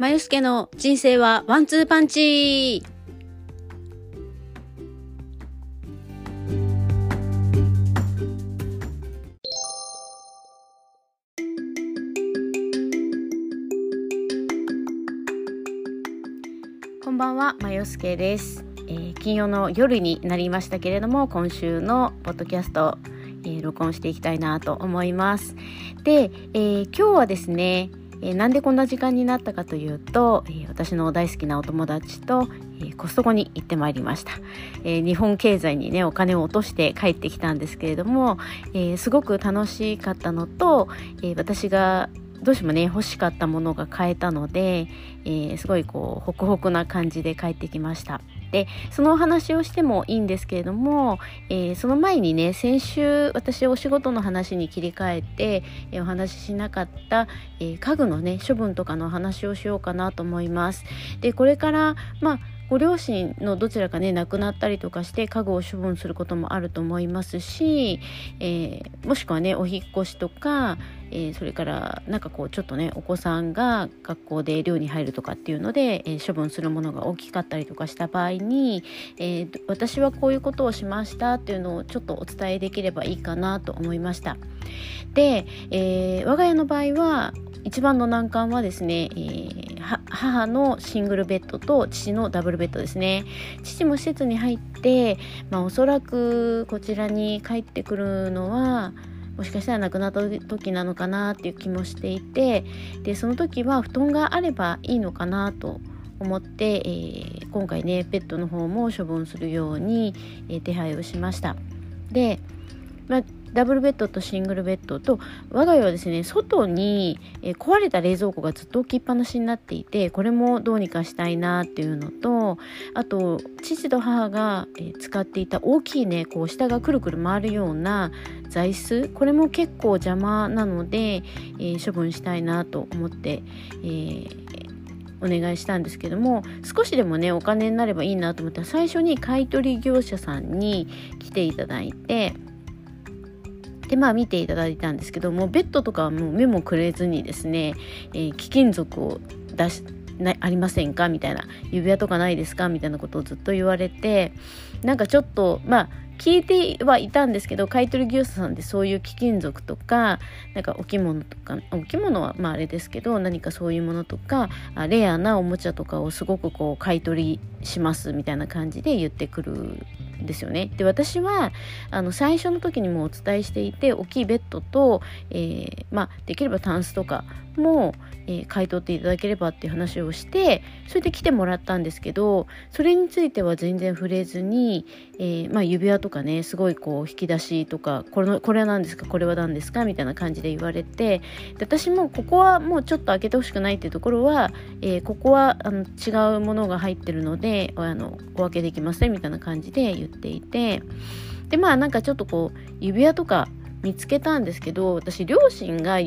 まゆすけの人生はワンツーパンチ。こんばんは、まゆすけです。金曜の夜になりましたけれども、今週のポッドキャスト、録音していきたいなと思います。で、今日はですね、なんでこんな時間になったかというと、私の大好きなお友達と、コストコに行ってまいりました。日本経済にね、お金を落として帰ってきたんですけれども、すごく楽しかったのと、私がどうしてもね、欲しかったものが買えたので、すごいこうホクホクな感じで帰ってきました。で、そのお話をしてもいいんですけれども、その前にね、先週私お仕事の話に切り替えて、お話ししなかった、家具のね、処分とかの話をしようかなと思います。で、これからご両親のどちらかね、亡くなったりとかして家具を処分することもあると思いますし、もしくはね、お引っ越しとか、それからなんかこうちょっとね、お子さんが学校で寮に入るとかっていうので、処分するものが大きかったりとかした場合に、私はこういうことをしましたっていうのをちょっとお伝えできればいいかなと思いました。で、我が家の場合は一番の難関はですね、母のシングルベッドと父のダブルベッドですね。父も施設に入って、おそらくこちらに帰ってくるのは、もしかしたら亡くなった時なのかなっていう気もしていて、で、その時は布団があればいいのかなと思って、今回ね、ベッドの方も処分するように、手配をしました。で、ダブルベッドとシングルベッドと、我が家はですね、外に壊れた冷蔵庫がずっと置きっぱなしになっていて、これもどうにかしたいなっていうのと、あと父と母が使っていた大きいね、こう下がくるくる回るような座椅子、これも結構邪魔なので、処分したいなと思って、お願いしたんですけども、少しでもね、お金になればいいなと思ったら、最初に買取業者さんに来ていただいて、で、見ていただいたんですけども、ベッドとかはもう目もくれずにですね、貴金属をありませんかみたいな、指輪とかないですかみたいなことをずっと言われて、なんかちょっと聞いてはいたんですけど、買取業者さんでそういう貴金属とか、なんかお着物はあれですけど、何かそういうものとかレアなおもちゃとかをすごくこう買い取りしますみたいな感じで言ってくるんですよね。で、私は最初の時にもお伝えしていて、大きいベッドと、できればタンスとかも、買い取っていただければっていう話をして、それで来てもらったんですけど、それについては全然触れずに、指輪とかね、すごいこう引き出しとか、これは何ですか、これは何ですかみたいな感じで言われて、で、私もここはもうちょっと開けてほしくないっていうところは、ここは違うものが入ってるのでお開けできますねみたいな感じで言っていて、で、なんかちょっとこう指輪とか見つけたんですけど、私両親が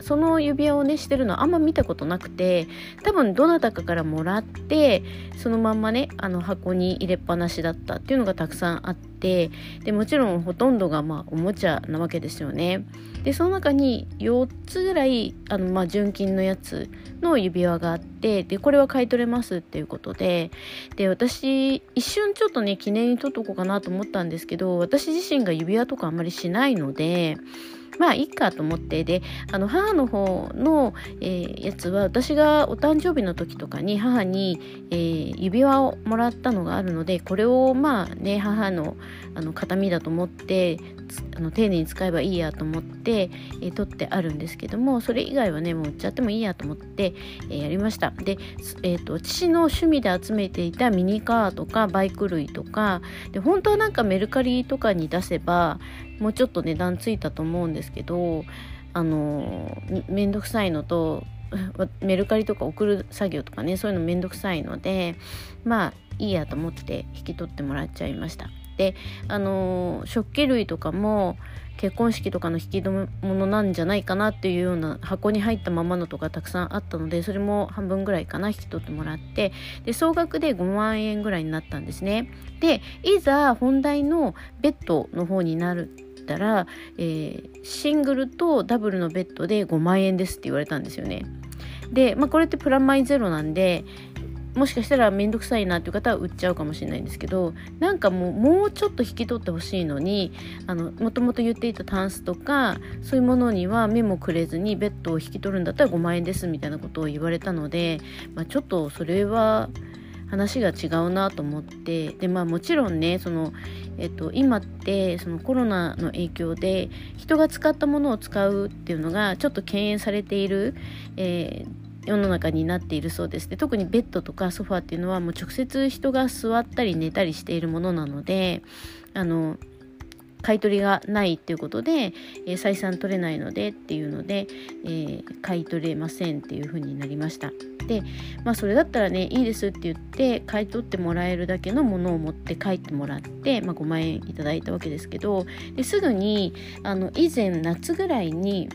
その指輪をね、してるのあんま見たことなくて、多分どなたかからもらって、そのまんまね、箱に入れっぱなしだったっていうのがたくさんあって、で、もちろんほとんどがおもちゃなわけですよね。で、その中に4つぐらい純金のやつの指輪があって、で、これは買い取れますっていうことで、で、私一瞬ちょっとね、記念に取っとこうかなと思ったんですけど、私自身が指輪とかあんまりしないので、いいかと思って、で、母の方の、やつは、私がお誕生日の時とかに母に、指輪をもらったのがあるので、これを母の、形見だと思って、丁寧に使えばいいやと思って、取ってあるんですけども、それ以外はね、もう売っちゃってもいいやと思って、やりました。で、父の趣味で集めていたミニカーとかバイク類とかで、本当はメルカリとかに出せばもうちょっと値段ついたと思うんですけど、めんどくさいのと、メルカリとか送る作業とかね、そういうのめんどくさいので、いいやと思って引き取ってもらっちゃいました。で、食器類とかも結婚式とかの引き出物なんじゃないかなっていうような、箱に入ったままのとかたくさんあったので、それも半分ぐらいかな引き取ってもらって、で、総額で5万円ぐらいになったんですね。で、いざ本題のベッドの方になるたら、シングルとダブルのベッドで5万円ですって言われたんですよね。で、これってプラマイゼロなんで、もしかしたらめんどくさいなっていう方は売っちゃうかもしれないんですけど、なんかもうちょっと引き取ってほしいのに、もともと言っていたタンスとかそういうものには目もくれずに、ベッドを引き取るんだったら5万円ですみたいなことを言われたので、ちょっとそれは話が違うなと思って。で、もちろんね、今ってそのコロナの影響で人が使ったものを使うっていうのがちょっと敬遠されている、世の中になっているそうです。で、特にベッドとかソファーっていうのはもう直接人が座ったり寝たりしているものなので、買い取りがないっていうことで、採算取れないのでっていうので、買い取れませんっていう風になりました。で、それだったらね、いいですって言って買い取ってもらえるだけのものを持って帰ってもらって、5万円いただいたわけですけど、ですぐに以前夏ぐらいに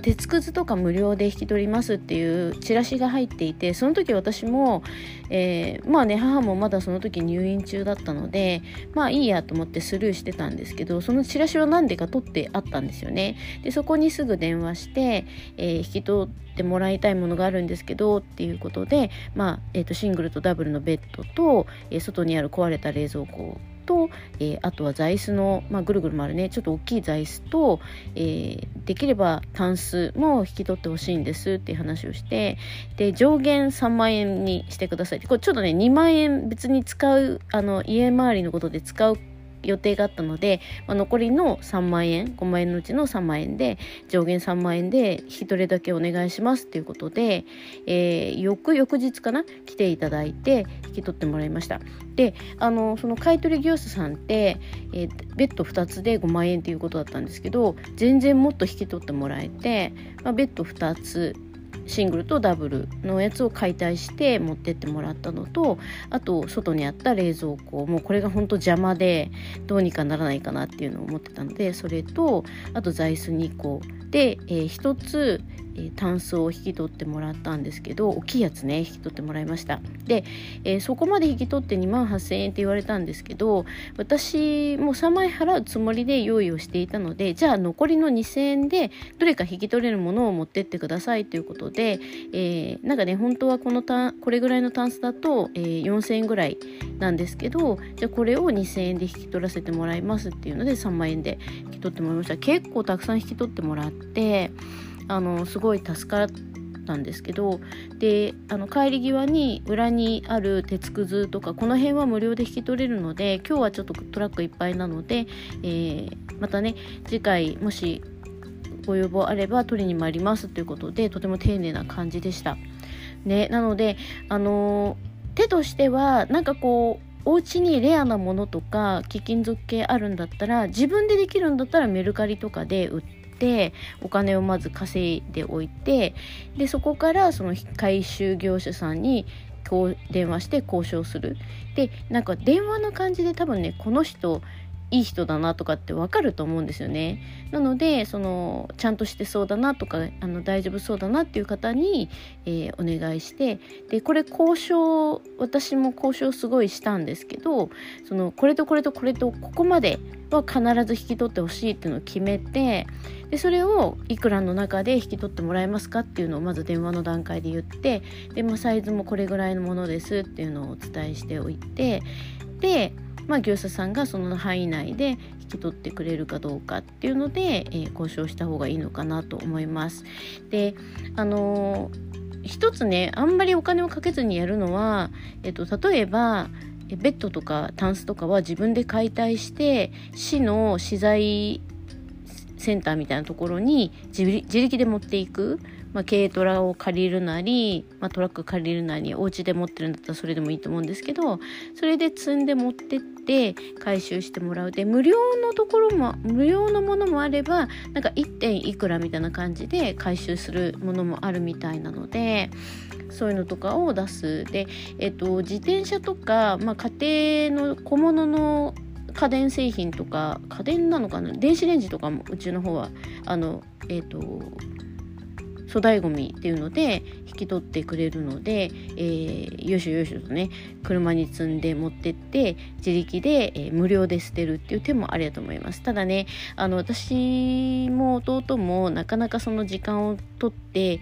鉄くずとか無料で引き取りますっていうチラシが入っていて、その時私も、母もまだその時入院中だったので、いいやと思ってスルーしてたんですけど、そのチラシは何でか取ってあったんですよね。で、そこにすぐ電話して、引き取ってもらいたいものがあるんですけどっていうことで、シングルとダブルのベッドと、外にある壊れた冷蔵庫と、あとは座椅子の、ぐるぐる回るね、ちょっと大きい座椅子と、できればタンスも引き取ってほしいんですっていう話をして、で、上限3万円にしてくださいって、これちょっとね2万円別に使う家周りのことで使う予定があったので、残りの3万円5万円のうちの3万円で上限3万円で引き取りだけお願いしますということで、翌日かな、来ていただいて引き取ってもらいました。で、その買取業者さんって、ベッド2つで5万円ということだったんですけど、全然もっと引き取ってもらえて、ベッド2つシングルとダブルのやつを解体して持ってってもらったのと、あと外にあった冷蔵庫、もうこれが本当邪魔でどうにかならないかなっていうのを思ってたので、それとあと座椅子2個で、1つタンスを引き取ってもらったんですけど、大きいやつね引き取ってもらいました。で、そこまで引き取って28,000円って言われたんですけど、私もう3万円払うつもりで用意をしていたので、じゃあ残りの2,000円でどれか引き取れるものを持ってってくださいということで、なんかね、本当はこれぐらいのタンスだと、4,000円ぐらいなんですけど、じゃあこれを2,000円で引き取らせてもらいますっていうので3万円で引き取ってもらいました。結構たくさん引き取ってもらって、すごい助かったんですけど、で、帰り際に裏にある鉄くずとかこの辺は無料で引き取れるので、今日はちょっとトラックいっぱいなので、またね次回もしご要望あれば取りに参りますということで、とても丁寧な感じでしたね。なので手としてはなんかお家にレアなものとか貴金属系あるんだったら、自分でできるんだったらメルカリとかで売ってお金をまず稼いでおいて、でそこからその回収業者さんにこう電話して交渉する。で、なんか電話の感じで多分ね、この人いい人だなとかって分かると思うんですよね。なのでちゃんとしてそうだなとか大丈夫そうだなっていう方に、お願いして、でこれ私も交渉すごいしたんですけど、これとこれとこれとここまでは必ず引き取ってほしいっていうのを決めて、でそれをいくらの中で引き取ってもらえますかっていうのをまず電話の段階で言って、で、サイズもこれぐらいのものですっていうのをお伝えしておいて、で業者さんがその範囲内で引き取ってくれるかどうかっていうので、交渉した方がいいのかなと思います。で、一つね、あんまりお金をかけずにやるのは、例えばベッドとかタンスとかは自分で解体して、市の資材センターみたいなところに自力で持っていく、軽トラを借りるなり、トラック借りるなり、お家で持ってるんだったらそれでもいいと思うんですけど、それで積んで持ってって回収してもらう。で、無料のものもあれば、なんか 1. いくらみたいな感じで回収するものもあるみたいなので、そういうのとかを出す。で、自転車とか、家庭の小物の家電製品とか、家電なのかな、電子レンジとかもうちの方は粗大ごみっていうので引き取ってくれるので、よいしょとね車に積んで持ってって自力で、無料で捨てるっていう手もありだと思います。ただね私も弟もなかなかその時間を取って、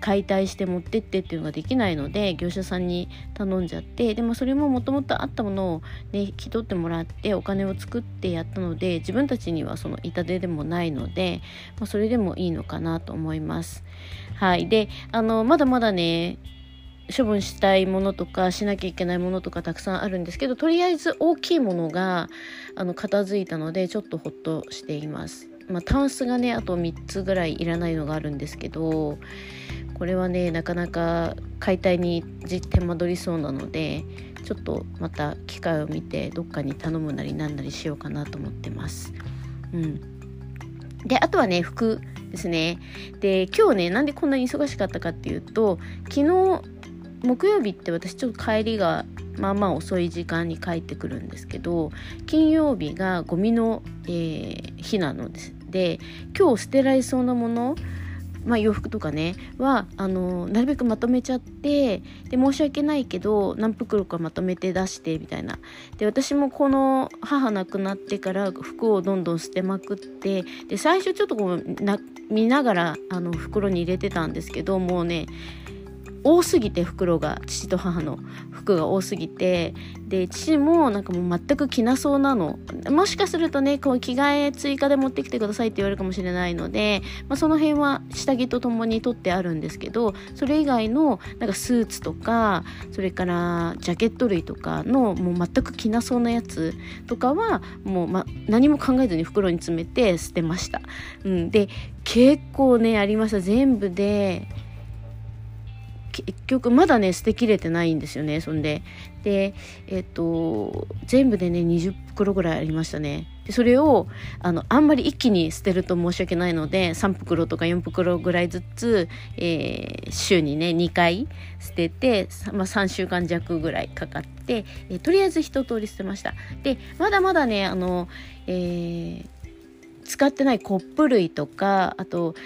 解体して持ってってっていうのができないので業者さんに頼んじゃって、でもそれももともとあったものを、ね、引き取ってもらってお金を作ってやったので自分たちにはその痛手でもないので、それでもいいのかなと思います。はい、でまだまだね処分したいものとかしなきゃいけないものとかたくさんあるんですけど、とりあえず大きいものが片付いたのでちょっとほっとしています。タンスがねあと3つぐらいいらないのがあるんですけど、これはねなかなか解体に手間取りそうなのでちょっとまた機会を見てどっかに頼むなりなんなりしようかなと思ってます。であとはね服ですね。で今日ねなんでこんなに忙しかったかっていうと、昨日木曜日って私ちょっと帰りがまあまあ遅い時間に帰ってくるんですけど、金曜日がゴミの、日なので今日捨てられそうなもの、洋服とかねはなるべくまとめちゃって、で申し訳ないけど何袋かまとめて出してみたいな。で私もこの母亡くなってから服をどんどん捨てまくって、で最初ちょっとこう見ながら袋に入れてたんですけど、もうね多すぎて袋が、父と母の服が多すぎて、で父もなんかもう全く着なそうなの、もしかするとねこう着替え追加で持ってきてくださいって言われるかもしれないので、その辺は下着とともに取ってあるんですけど、それ以外のなんかスーツとかそれからジャケット類とかのもう全く着なそうなやつとかはもう、何も考えずに袋に詰めて捨てました。で結構ねありました。全部で結局まだね捨てきれてないんですよね。そんで全部でね20袋ぐらいありましたね。でそれをあんまり一気に捨てると申し訳ないので3袋とか4袋ぐらいずつ、週にね2回捨てて、3週間弱ぐらいかかって、とりあえず一通り捨てました。でまだまだね使ってないコップ類とか、あと、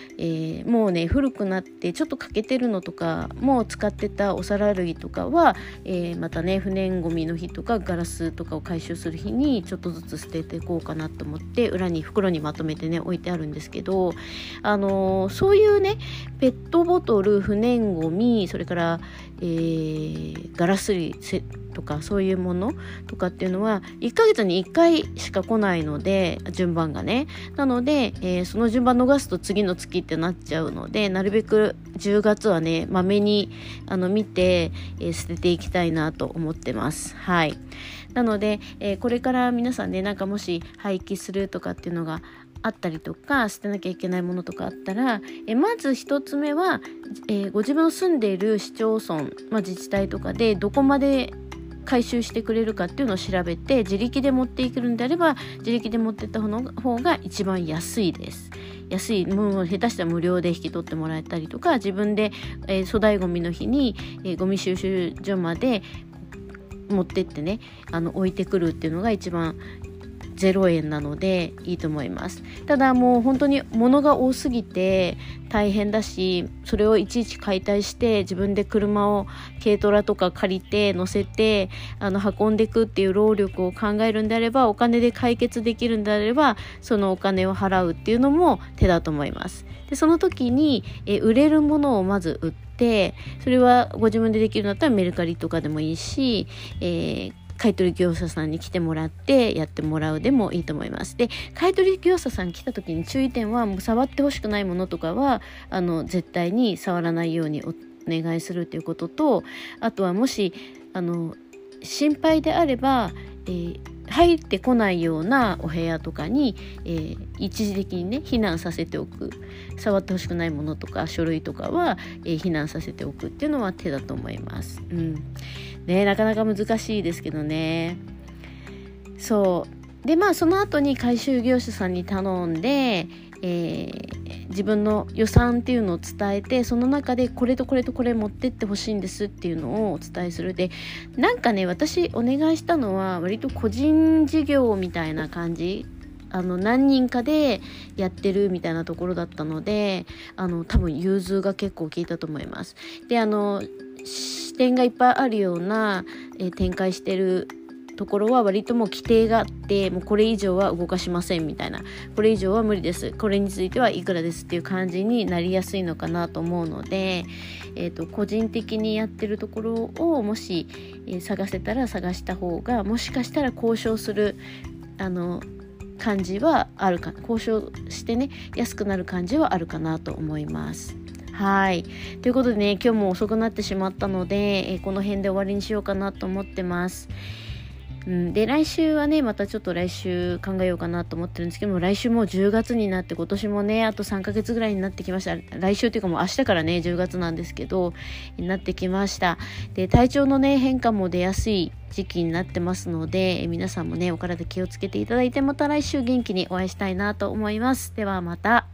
もうね古くなってちょっと欠けてるのとか、もう使ってたお皿類とかは、またね不燃ごみの日とかガラスとかを回収する日にちょっとずつ捨てていこうかなと思って裏に袋にまとめてね置いてあるんですけど、そういうねペットボトル、不燃ごみ、それから、ガラス類とかそういうものとかっていうのは1ヶ月に1回しか来ないので、順番がねなので、その順番逃すと次の月ってなっちゃうので、なるべく10月はねまめに見て、捨てていきたいなと思ってます。はい、なので、これから皆さんねなんかもし廃棄するとかっていうのがあったりとか捨てなきゃいけないものとかあったら、まず一つ目は、ご自分の住んでいる市町村、自治体とかでどこまで回収してくれるかっていうのを調べて、自力で持っていけるんであれば自力で持っていった方が一番安いです。もう下手したら無料で引き取ってもらえたりとか、自分で、粗大ごみの日に、ごみ収集所まで持ってってね置いてくるっていうのが一番0円なのでいいと思います。ただもう本当に物が多すぎて大変だし、それをいちいち解体して自分で車を軽トラとか借りて乗せて運んでいくっていう労力を考えるんであれば、お金で解決できるんであればそのお金を払うっていうのも手だと思います。でその時に売れるものをまず売って、それはご自分でできるんだったらメルカリとかでもいいし、買取業者さんに来てもらってやってもらうでもいいと思います。で、買取業者さん来た時に注意点は、もう触ってほしくないものとかは絶対に触らないようにお願いするということと、あとはもし心配であれば、入ってこないようなお部屋とかに、一時的にね避難させておく、触ってほしくないものとか書類とかは、避難させておくっていうのは手だと思います。なかなか難しいですけどね。そうでその後に回収業者さんに頼んで、自分の予算っていうのを伝えて、その中でこれとこれとこれ持ってってほしいんですっていうのをお伝えする。でなんかね私お願いしたのは割と個人事業みたいな感じ何人かでやってるみたいなところだったので、多分融通が結構効いたと思います。で支店がいっぱいあるような、展開してるところは割ともう規定があって、もうこれ以上は動かしませんみたいな、これ以上は無理です、これについてはいくらですっていう感じになりやすいのかなと思うので、個人的にやってるところをもし、探せたら探した方が、もしかしたら交渉する感じはあるか、交渉してね安くなる感じはあるかなと思います。はい、ということでね、今日も遅くなってしまったので、この辺で終わりにしようかなと思ってます。で来週はねまたちょっと来週考えようかなと思ってるんですけども、来週もう10月になって、今年もねあと3ヶ月ぐらいになってきました。来週というかもう明日からね10月なんですけどなってきました。で体調のね変化も出やすい時期になってますので、皆さんもねお体気をつけていただいて、また来週元気にお会いしたいなと思います。ではまた。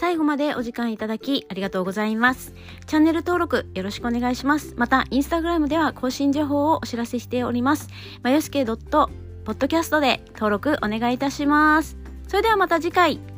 最後までお時間いただきありがとうございます。チャンネル登録よろしくお願いします。またインスタグラムでは更新情報をお知らせしております。まよすけ.podcastで登録お願いいたします。それではまた次回。